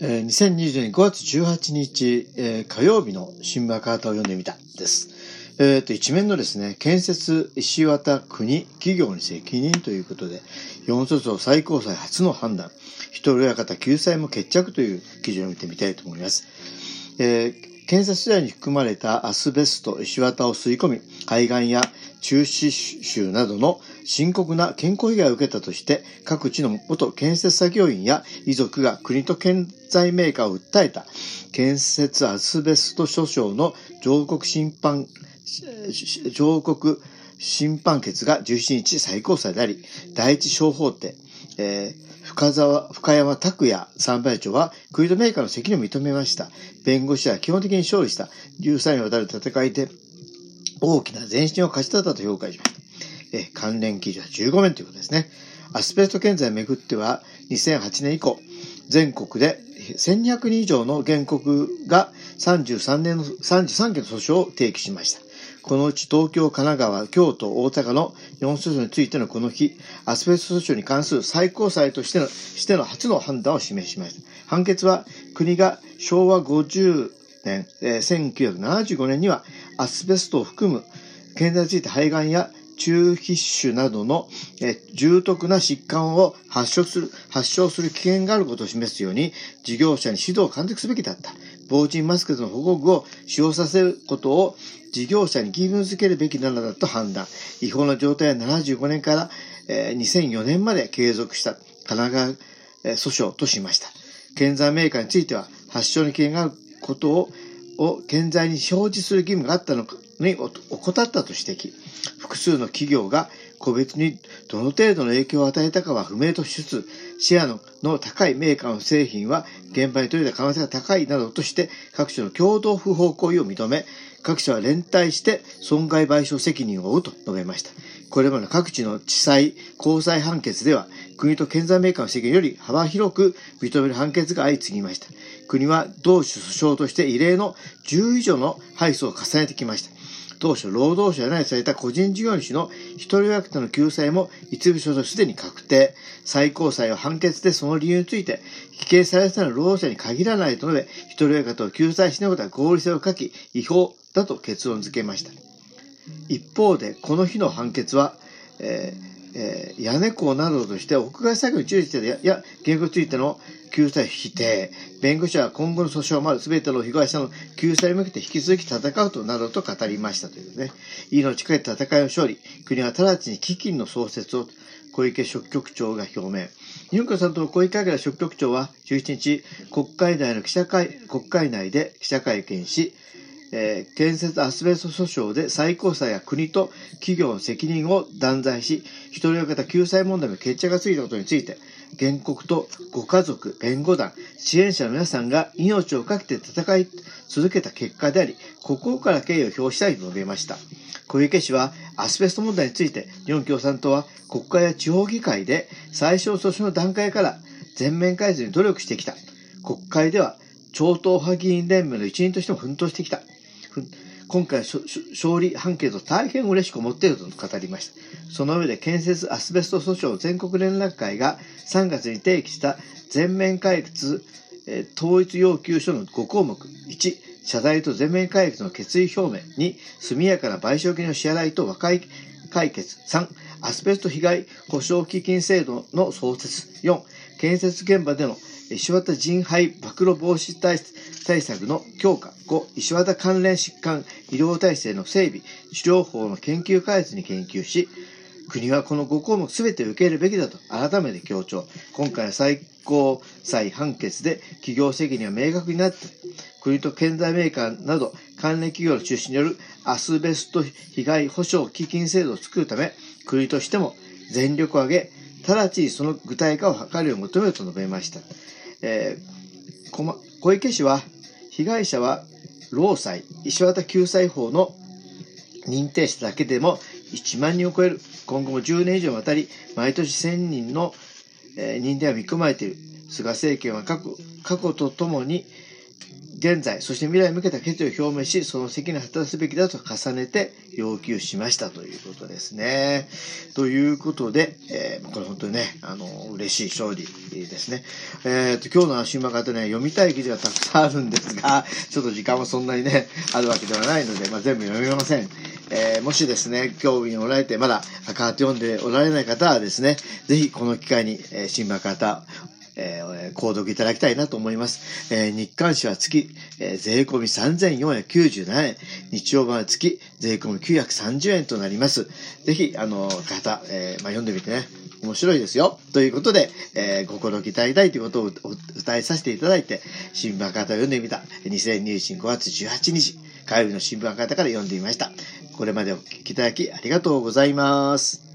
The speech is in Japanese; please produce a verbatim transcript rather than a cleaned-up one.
えー、にせんにじゅうにねんごがつじゅうはちにち、えー、火曜日の新聞赤旗を読んでみたです、えー、と一面のですね、建設石渡国企業に責任ということで、よん訴訟最高裁初の判断、一人親方救済も決着という記事を見てみたいと思います、えー、建設資材に含まれたアスベスト石渡を吸い込み、肺がんや中歯周などの深刻な健康被害を受けたとして、各地の元建設作業員や遺族が国と建材メーカーを訴えた建設アスベスト訴訟の上告審判、上告審判決がじゅうしちにち最高裁であり、第一小法廷、えー、深沢、深山拓也参拝長は国とメーカーの責任を認めました。弁護士は基本的に勝利した。じゅうさんねんにわたる戦いで、大きな前進を勝ち取ったと評価しました。え関連記事はじゅうごめんということですね。アスベスト建材をめぐってはにせんはちねん以降、全国でせんにひゃくにん以上の原告が33年のさんじゅうさんけんの訴訟を提起しました。このうち東京、神奈川、京都、大阪のよん訴訟についてのこの日、アスベスト訴訟に関する最高裁としての、しての初の判断を示しました。判決は国が昭和ごじゅうねん、えー、せんきゅうひゃくななじゅうごねんにはアスベストを含む建材について肺がんや中皮腫などのえ重篤な疾患を発症する、発症する危険があることを示すように、事業者に指導を監督すべきだった。防塵マスクの保護具を使用させることを事業者に義務付けるべきなのだと判断。違法な状態はななじゅうごねんから、えー、にせんよねんまで継続した神奈川訴訟としました。建材メーカーについては、発症に危険があることをを建材に表示する義務があったのに怠ったと指摘。複数の企業が個別にどの程度の影響を与えたかは不明としつつ、シェア の, の高いメーカーの製品は現場に取れた可能性が高いなどとして各社の共同不法行為を認め、各社は連帯して損害賠償責任を負うと述べました。これまで各地の地裁、高裁判決では国と建材メーカーの責任より幅広く認める判決が相次ぎました。国は同種訴訟として異例のじゅう以上の敗訴を重ねてきました。当初、労働者や内された個人事業主の一人親方の救済も一部所属すでに確定。最高裁は判決でその理由について、被刑されたのは労働者に限らないと述べ、一人親方を救済しないことは合理性を欠き、違法だと結論付けました。一方で、この日の判決は、えーえー、屋根工などとして屋外作業に注意していや原告についての救済否定。弁護士は今後の訴訟もある全ての被害者の救済に向けて引き続き戦うとなどと語りましたというね。命かけた戦いを勝利、国は直ちに基金の創設を小池書記局長が表明。ユンコさんと小池晃書記局長はじゅうしちにち、国会内の記者会、国会内で記者会見し、えー、建設アスベスト訴訟で最高裁が国と企業の責任を断罪し、一人親方救済問題の決着がついたことについて、原告とご家族、弁護団、支援者の皆さんが命をかけて戦い続けた結果であり、心から敬意を表したいと述べました。小池氏はアスベスト問題について、日本共産党は国会や地方議会で最小訴訟の段階から全面解決に努力してきた。国会では超党派議員連盟の一員としても奮闘してきた。今回勝利判決を大変嬉しく思っていると語りました。その上で建設アスベスト訴訟全国連絡会がさんがつに提起した全面解決、えー、統一要求書のごこうもく。いち、謝罪と全面解決の決意表明。に、速やかな賠償金の支払いと和解解決。さん、アスベスト被害補償基金制度の創設。よん、建設現場での石渡人肺暴露防止対策の強化。ご、石渡関連疾患医療体制の整備、治療法の研究開発に研究し、国はこのごこうもくすべて受け入れるべきだと改めて強調。今回の最高裁判決で企業責任は明確になって、国と建材メーカーなど関連企業の中心によるアスベスト被害補償基金制度を作るため、国としても全力を挙げ、直ちにその具体化を図るよう求めると述べました。えー、小池氏は、被害者は労災、石渡救済法の認定者だけでもいちまんにんを超える。今後もじゅうねん以上にわたり、毎年せんにんの、えー、認定が見込まれている。菅政権は過去、過去とともに、現在、そして未来に向けた決意を表明し、その責任を果たすべきだと重ねて要求しましたということですね。ということで、えー、これ本当にね、あの、嬉しい勝利ですね。えー、っと、今日の足うまかとね、読みたい記事がたくさんあるんですが、ちょっと時間はそんなにね、あるわけではないので、まあ、全部読みません。えー、もしですね、興味におられて、まだ赤旗読んでおられない方はですね、ぜひこの機会に、えー、新聞赤旗、えー、購読いただきたいなと思います。えー、日刊紙は月、えー、税込みさんぜんよんひゃくきゅうじゅうななえん、日曜版は月、税込みきゅうひゃくさんじゅうえんとなります。ぜひ、あの、方、えー、まあ、読んでみてね、面白いですよ。ということで、えー、ご購読いただきたいということを歌いさせていただいて、新聞赤旗を読んでみた。にせんにじゅういちねんごがつじゅうはちにち、火曜日の新聞赤旗から読んでみました。これまでお聞きいただきありがとうございます。